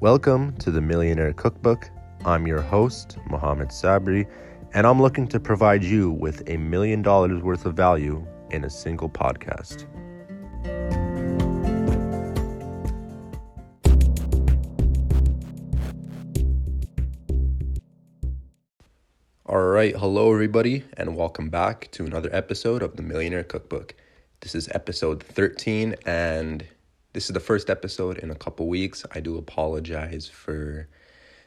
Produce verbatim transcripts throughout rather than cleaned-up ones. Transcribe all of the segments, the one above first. Welcome to the Millionaire Cookbook. I'm your host, Mohamed Sabri, and I'm looking to provide you with a million dollars worth of value in a single podcast. All right, hello everybody, and welcome back to another episode of the Millionaire Cookbook. This is episode thirteen, and this is the first episode in a couple weeks. I do apologize for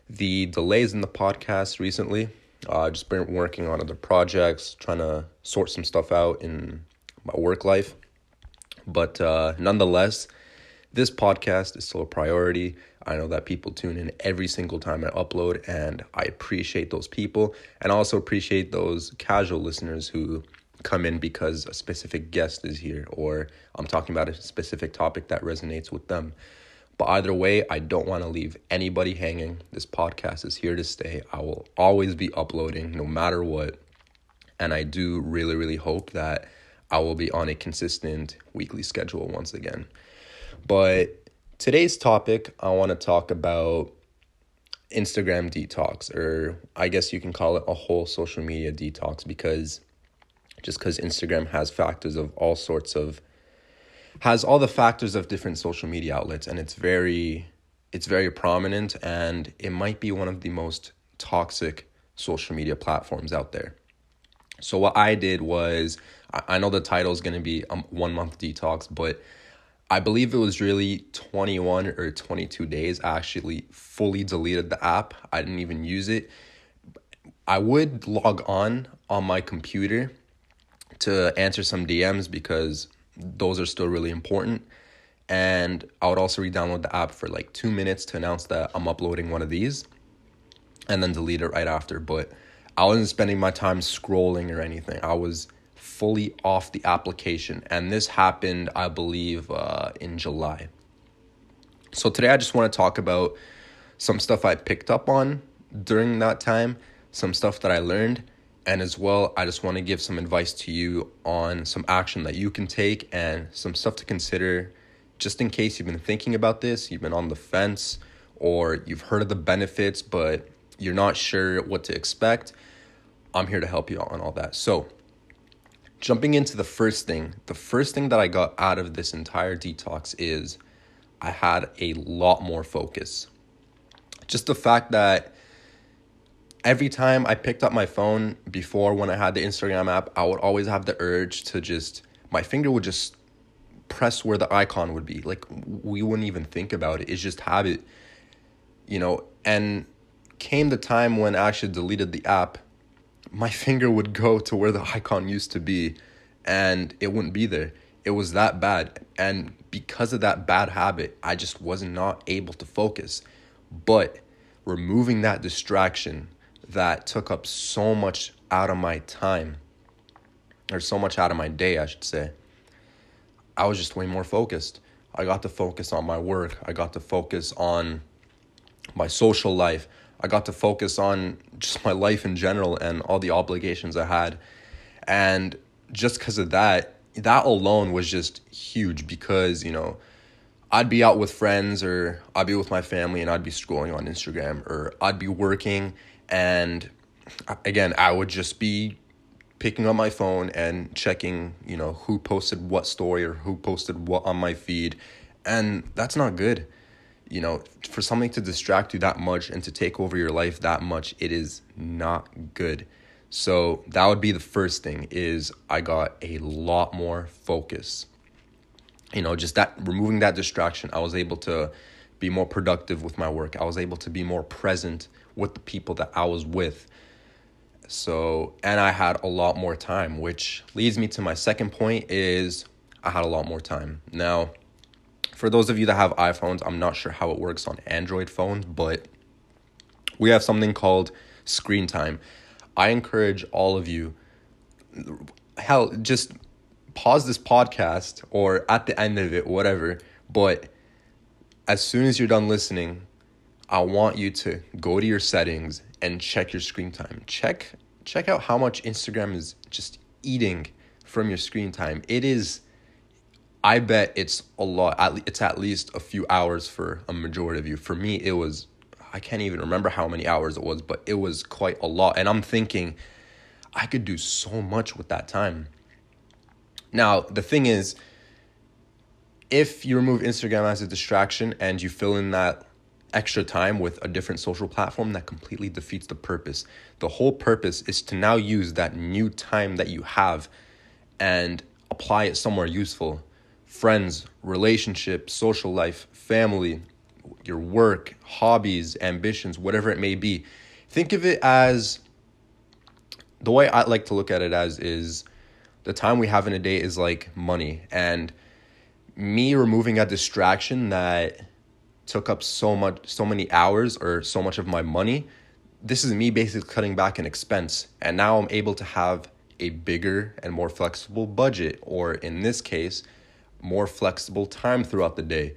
the delays in the podcast recently. I've uh, just been working on other projects, trying to sort some stuff out in my work life. But uh, nonetheless, this podcast is still a priority. I know that people tune in every single time I upload, and I appreciate those people. And I also appreciate those casual listeners who come in because a specific guest is here or I'm talking about a specific topic that resonates with them. But either way, I don't want to leave anybody hanging. This podcast is here to stay. I will always be uploading no matter what. And I do really, really hope that I will be on a consistent weekly schedule once again. But today's topic, I want to talk about Instagram detox, or I guess you can call it a whole social media detox, because just because Instagram has factors of all sorts of, has all the factors of different social media outlets, and it's very, it's very prominent, and it might be one of the most toxic social media platforms out there. So what I did was, I know the title is going to be a one month detox, but I believe it was really twenty-one or twenty-two days I actually fully deleted the app. I didn't even use it. I would log on on my computer to answer some D Ms because those are still really important. And I would also re-download the app for like two minutes to announce that I'm uploading one of these and then delete it right after. But I wasn't spending my time scrolling or anything. I was fully off the application. And this happened, I believe, uh, in July. So today I just want to talk about some stuff I picked up on during that time, some stuff that I learned. And as well, I just want to give some advice to you on some action that you can take and some stuff to consider just in case you've been thinking about this, you've been on the fence, or you've heard of the benefits, but you're not sure what to expect. I'm here to help you on all that. So jumping into the first thing, the first thing that I got out of this entire detox is I had a lot more focus. Just the fact that every time I picked up my phone before, when I had the Instagram app, I would always have the urge to just, my finger would just press where the icon would be. Like, we wouldn't even think about it. It's just habit, you know. And came the time when I actually deleted the app, my finger would go to where the icon used to be and it wouldn't be there. It was that bad. And because of that bad habit, I just was not able to focus. But removing that distraction that took up so much out of my time, or so much out of my day, I should say, I was just way more focused. I got to focus on my work. I got to focus on my social life. I got to focus on just my life in general and all the obligations I had. And just because of that, that alone was just huge, because, you know, I'd be out with friends or I'd be with my family and I'd be scrolling on Instagram, or I'd be working. And again, I would just be picking up my phone and checking, you know, who posted what story or who posted what on my feed. And that's not good. You know, for something to distract you that much and to take over your life that much, it is not good. So that would be the first thing, is I got a lot more focus. You know, just that, removing that distraction, I was able to be more productive with my work. I was able to be more present with the people that I was with. So, and I had a lot more time, which leads me to my second point, is I had a lot more time. Now, for those of you that have iPhones, I'm not sure how it works on Android phones, but we have something called screen time. I encourage all of you, hell, just pause this podcast or at the end of it, whatever, but as soon as you're done listening, I want you to go to your settings and check your screen time. Check check out how much Instagram is just eating from your screen time. It is I bet it's a lot. It's at least a few hours for a majority of you. For me, it was, I can't even remember how many hours it was, but it was quite a lot. And I'm thinking, I could do so much with that time. Now, the thing is, if you remove Instagram as a distraction and you fill in that extra time with a different social platform, that completely defeats the purpose. The whole purpose is to now use that new time that you have and apply it somewhere useful. Friends, relationships, social life, family, your work, hobbies, ambitions, whatever it may be. Think of it as, the way I like to look at it as is, the time we have in a day is like money. And me removing a distraction that took up so much, so many hours or so much of my money, this is me basically cutting back an expense. And now I'm able to have a bigger and more flexible budget, or in this case, more flexible time throughout the day.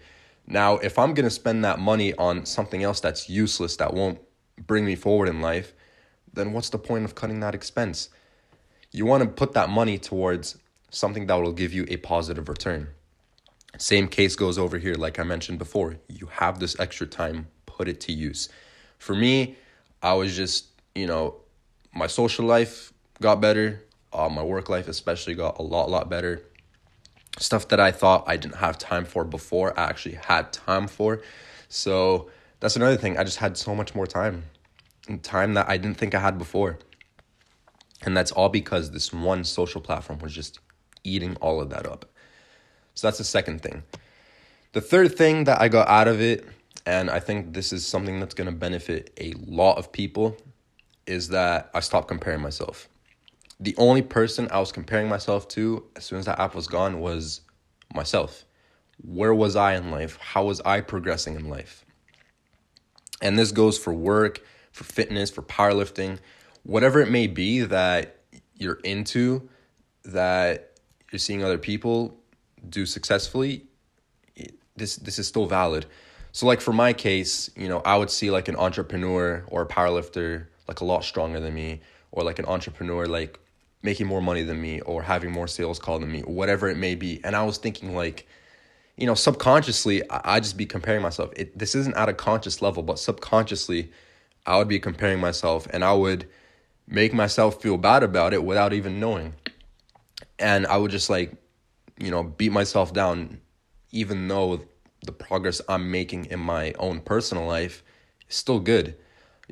Now, if I'm going to spend that money on something else that's useless, that won't bring me forward in life, then what's the point of cutting that expense? You want to put that money towards something that will give you a positive return. Same case goes over here, like I mentioned before. You have this extra time, put it to use. For me, I was just, you know, my social life got better. Uh, my work life especially got a lot, lot better. Stuff that I thought I didn't have time for before, I actually had time for. So that's another thing. I just had so much more time. Time that I didn't think I had before. And that's all because this one social platform was just eating all of that up. So that's the second thing. The third thing that I got out of it, and I think this is something that's going to benefit a lot of people, is that I stopped comparing myself. The only person I was comparing myself to as soon as that app was gone was myself. Where was I in life? How was I progressing in life? And this goes for work, for fitness, for powerlifting, whatever it may be that you're into, that you're seeing other people do successfully, this this is still valid. So like for my case, you know, I would see like an entrepreneur or a powerlifter like a lot stronger than me, or like an entrepreneur like making more money than me, or having more sales call than me, whatever it may be. And I was thinking like, you know, subconsciously, I just be comparing myself. It, this isn't at a conscious level, but subconsciously, I would be comparing myself, and I would make myself feel bad about it without even knowing. And I would just like, you know, beat myself down, even though the progress I'm making in my own personal life is still good.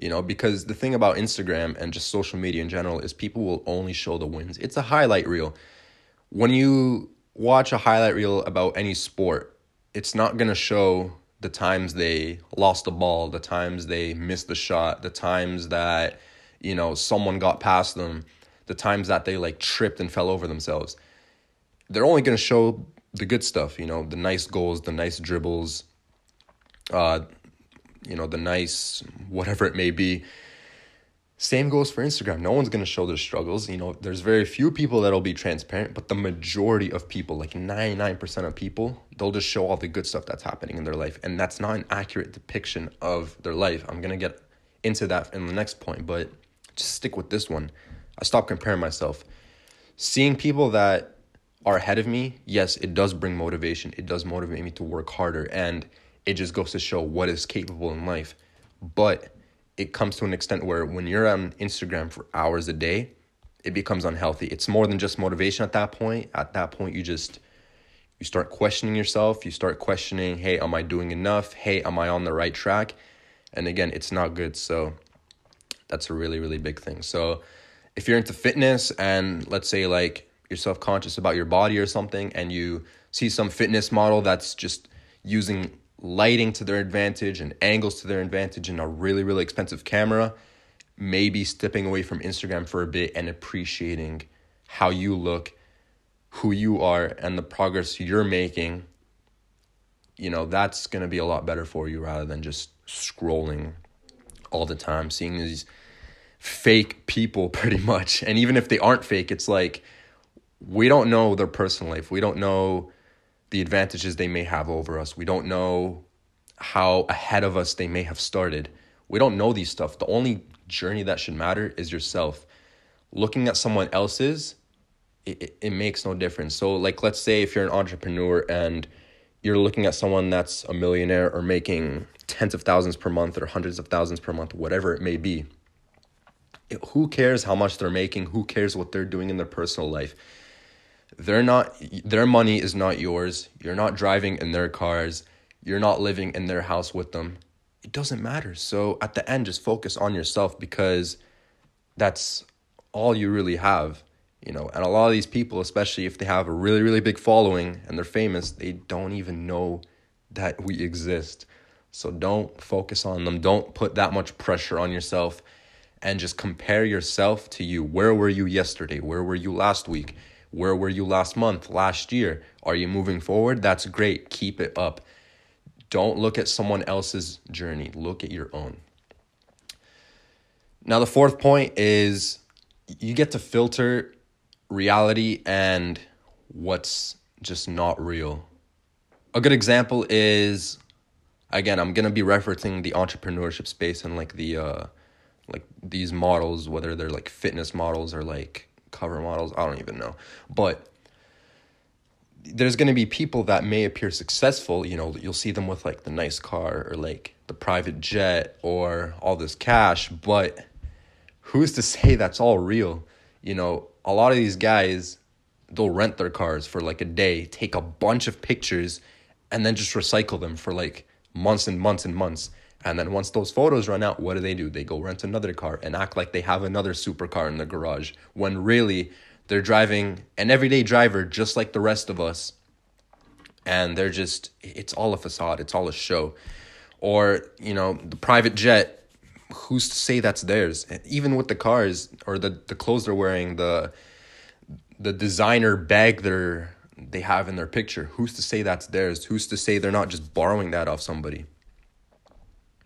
You know, because the thing about Instagram and just social media in general is people will only show the wins. It's a highlight reel. When you watch a highlight reel about any sport, it's not going to show the times they lost the ball, the times they missed the shot, the times that, you know, someone got past them, the times that they like tripped and fell over themselves. They're only going to show the good stuff, you know, the nice goals, the nice dribbles, uh, you know, the nice whatever it may be. Same goes for Instagram. No one's going to show their struggles. You know, there's very few people that'll be transparent, but the majority of people, like ninety-nine percent of people, they'll just show all the good stuff that's happening in their life. And that's not an accurate depiction of their life. I'm going to get into that in the next point, but just stick with this one. I stopped comparing myself. Seeing people that are ahead of me, yes, it does bring motivation. It does motivate me to work harder. And it just goes to show what is capable in life. But it comes to an extent where when you're on Instagram for hours a day, it becomes unhealthy. It's more than just motivation at that point. At that point, you just, you start questioning yourself. You start questioning, hey, am I doing enough? Hey, am I on the right track? And again, it's not good. So that's a really, really big thing. So if you're into fitness and let's say like you're self-conscious about your body or something, and you see some fitness model that's just using lighting to their advantage and angles to their advantage and a really, really expensive camera, maybe stepping away from Instagram for a bit and appreciating how you look, who you are, and the progress you're making, you know, that's going to be a lot better for you rather than just scrolling all the time, seeing these fake people pretty much. And even if they aren't fake, it's like we don't know their personal life. We don't know the advantages they may have over us. We don't know how ahead of us they may have started. We don't know these stuff. The only journey that should matter is yourself. Looking at someone else's it, it makes no difference. So like, let's say if you're an entrepreneur and you're looking at someone that's a millionaire or making tens of thousands per month or hundreds of thousands per month, whatever it may be, it, who cares how much they're making? Who cares what they're doing in their personal life? They're not, their money is not yours. You're not driving in their cars. You're not living in their house with them. It doesn't matter. So at the end, just focus on yourself, because that's all you really have, you know. And a lot of these people, especially if they have a really, really big following and they're famous, they don't even know that we exist. So don't focus on them. Don't put that much pressure on yourself, and just compare yourself to you. Where were you yesterday? Where were you last week? Where were you last month, last year? Are you moving forward? That's great. Keep it up. Don't look at someone else's journey. Look at your own. Now, the fourth point is you get to filter reality and what's just not real. A good example is, again, I'm going to be referencing the entrepreneurship space and like the uh, like these models, whether they're like fitness models or like cover models, I don't even know. But there's going to be people that may appear successful, you know, you'll see them with like the nice car or like the private jet or all this cash, but who's to say that's all real? You know, a lot of these guys, they'll rent their cars for like a day, take a bunch of pictures, and then just recycle them for like months and months and months. And then once those photos run out, what do they do? They go rent another car and act like they have another supercar in the garage, when really they're driving an everyday driver just like the rest of us. And they're just, it's all a facade. It's all a show. Or, you know, the private jet, who's to say that's theirs? Even with the cars or the, the clothes they're wearing, the the designer bag they're, they have in their picture, who's to say that's theirs? Who's to say they're not just borrowing that off somebody?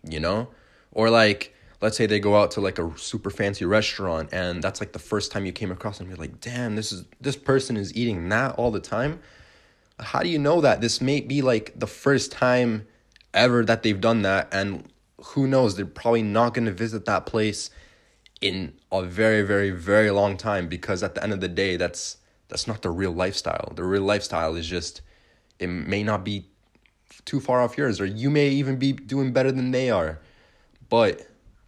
You know, or like, let's say they go out to like a super fancy restaurant, and that's like the first time you came across them. You're like, damn, this is this person is eating that all the time. How do you know that? This may be like the first time ever that they've done that. And who knows, they're probably not going to visit that place in a very, very, very long time, because at the end of the day, that's that's not the real lifestyle. The real lifestyle is just, it may not be too far off yours, or you may even be doing better than they are, but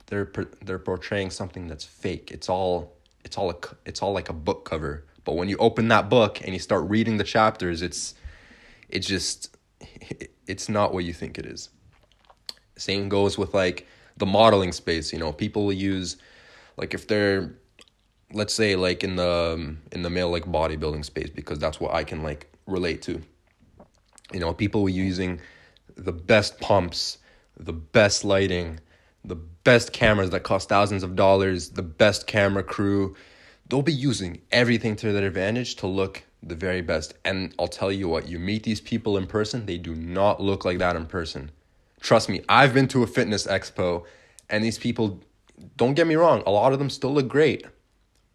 they're they're portraying something that's fake. It's all it's all a, it's all like a book cover. But when you open that book and you start reading the chapters, it's it's just it's not what you think it is. Same goes with like the modeling space. You know, people will use, like, if they're, let's say, like in the in the male like bodybuilding space, because that's what I can like relate to. You know, people were using the best pumps, the best lighting, the best cameras that cost thousands of dollars, the best camera crew. They'll be using everything to their advantage to look the very best. And I'll tell you what, you meet these people in person, they do not look like that in person. Trust me, I've been to a fitness expo, and these people, don't get me wrong, a lot of them still look great,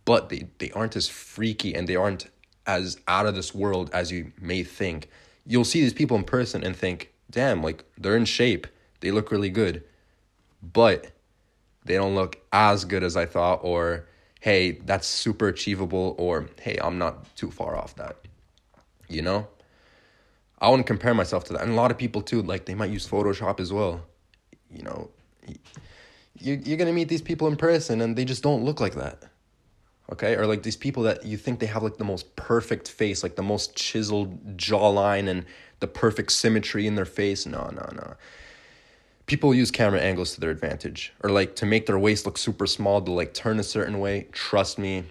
but they, they aren't as freaky and they aren't as out of this world as you may think. You'll see these people in person and think, damn, like, they're in shape. They look really good. But they don't look as good as I thought, or, hey, that's super achievable, or, hey, I'm not too far off that, you know? I wouldn't compare myself to that. And a lot of people, too, like, they might use Photoshop as well. You know, you're going to meet these people in person, and they just don't look like that. Okay, or like these people that you think they have like the most perfect face, like the most chiseled jawline and the perfect symmetry in their face. No, no, no. People use camera angles to their advantage, or like to make their waist look super small, to like turn a certain way. Trust me,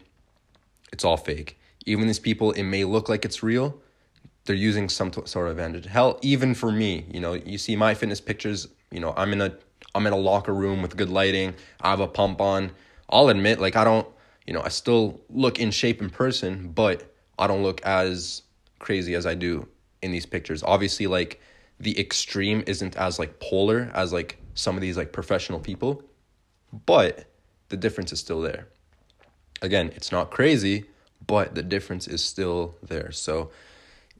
it's all fake. Even these people, it may look like it's real, they're using some t- sort of advantage. Hell, even for me, you know, you see my fitness pictures, you know, I'm in a I'm in a locker room with good lighting. I have a pump on. I'll admit, like, I don't. You know, I still look in shape in person, but I don't look as crazy as I do in these pictures. Obviously, like, the extreme isn't as, like, polar as, like, some of these, like, professional people. But the difference is still there. Again, it's not crazy, but the difference is still there. So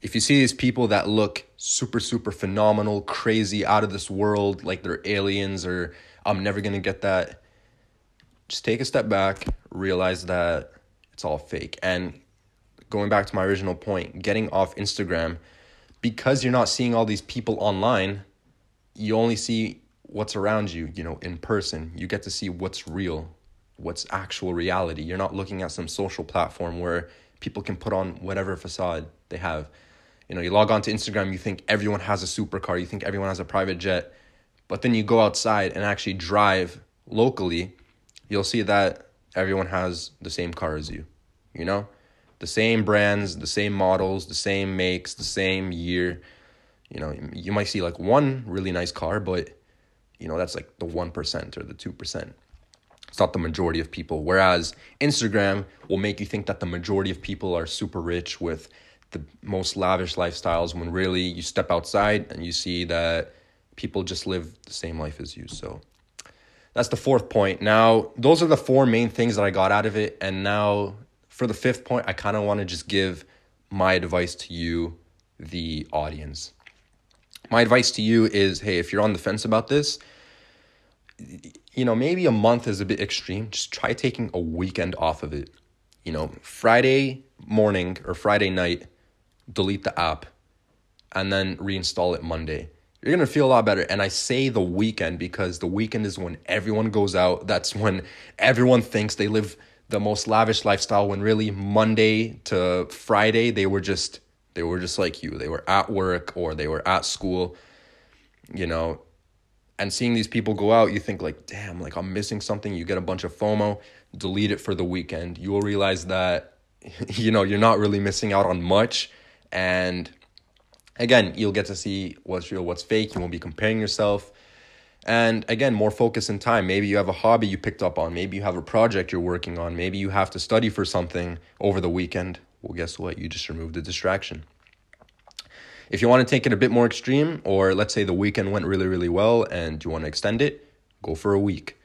if you see these people that look super, super phenomenal, crazy, out of this world, like they're aliens, or I'm never going to get that, just take a step back, realize that it's all fake, and going back to my original point, getting off Instagram, because you're not seeing all these people online, you only see what's around you, you know, in person. You get to see what's real, what's actual reality. You're not looking at some social platform where people can put on whatever facade they have. You know, you log on to Instagram, you think everyone has a supercar, you think everyone has a private jet, but then you go outside and actually drive locally, you'll see that everyone has the same car as you, you know? The same brands, the same models, the same makes, the same year. You know, you might see like one really nice car, but, you know, that's like the one percent or the two percent. It's not the majority of people. Whereas Instagram will make you think that the majority of people are super rich with the most lavish lifestyles, when really you step outside and you see that people just live the same life as you. So that's the fourth point. Now, those are the four main things that I got out of it. And now for the fifth point, I kind of want to just give my advice to you, the audience. My advice to you is, hey, if you're on the fence about this, you know, maybe a month is a bit extreme. Just try taking a weekend off of it. You know, Friday morning or Friday night, delete the app and then reinstall it Monday. You're going to feel a lot better. And I say the weekend because the weekend is when everyone goes out. That's when everyone thinks they live the most lavish lifestyle, when really Monday to Friday, they were just, they were just like you. They were at work or they were at school, you know, and seeing these people go out, you think like, damn, like I'm missing something. You get a bunch of FOMO, delete it for the weekend. You will realize that, you know, you're not really missing out on much. And again, you'll get to see what's real, what's fake. You won't be comparing yourself. And again, more focus and time. Maybe you have a hobby you picked up on. Maybe you have a project you're working on. Maybe you have to study for something over the weekend. Well, guess what? You just removed the distraction. If you want to take it a bit more extreme, or let's say the weekend went really, really well and you want to extend it, go for a week.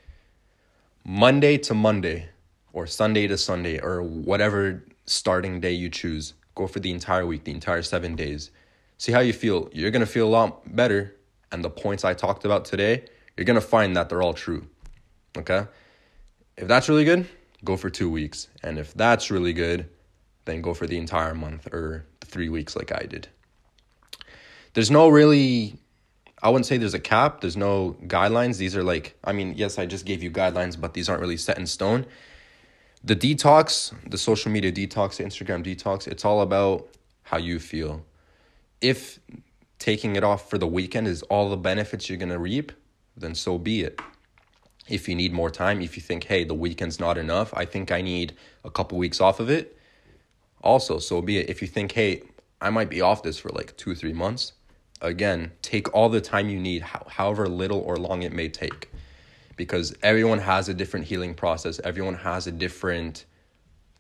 Monday to Monday or Sunday to Sunday or whatever starting day you choose. Go for the entire week, the entire seven days. See how you feel. You're going to feel a lot better. And the points I talked about today, you're going to find that they're all true. Okay? If that's really good, go for two weeks. And if that's really good, then go for the entire month or three weeks like I did. There's no really, I wouldn't say there's a cap. There's no guidelines. These are like, I mean, yes, I just gave you guidelines, but these aren't really set in stone. The detox, the social media detox, the Instagram detox, it's all about how you feel. If taking it off for the weekend is all the benefits you're going to reap, then so be it. If you need more time, if you think, hey, the weekend's not enough, I think I need a couple weeks off of it, also, so be it. If you think, hey, I might be off this for like two, three months, again, take all the time you need, however little or long it may take. Because everyone has a different healing process. Everyone has a different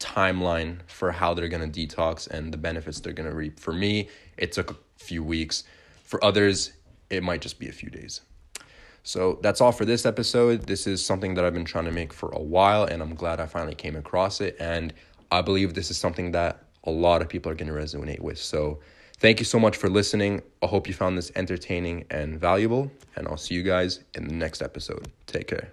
timeline for how they're going to detox and the benefits they're going to reap. For me, it took a few weeks. For others, it might just be a few days. So that's all for this episode. This is something that I've been trying to make for a while, and I'm glad I finally came across it. And I believe this is something that a lot of people are going to resonate with. So thank you so much for listening. I hope you found this entertaining and valuable, and I'll see you guys in the next episode. Take care.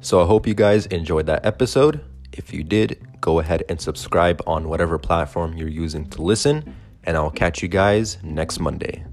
So I hope you guys enjoyed that episode. If you did, go ahead and subscribe on whatever platform you're using to listen, and I'll catch you guys next Monday.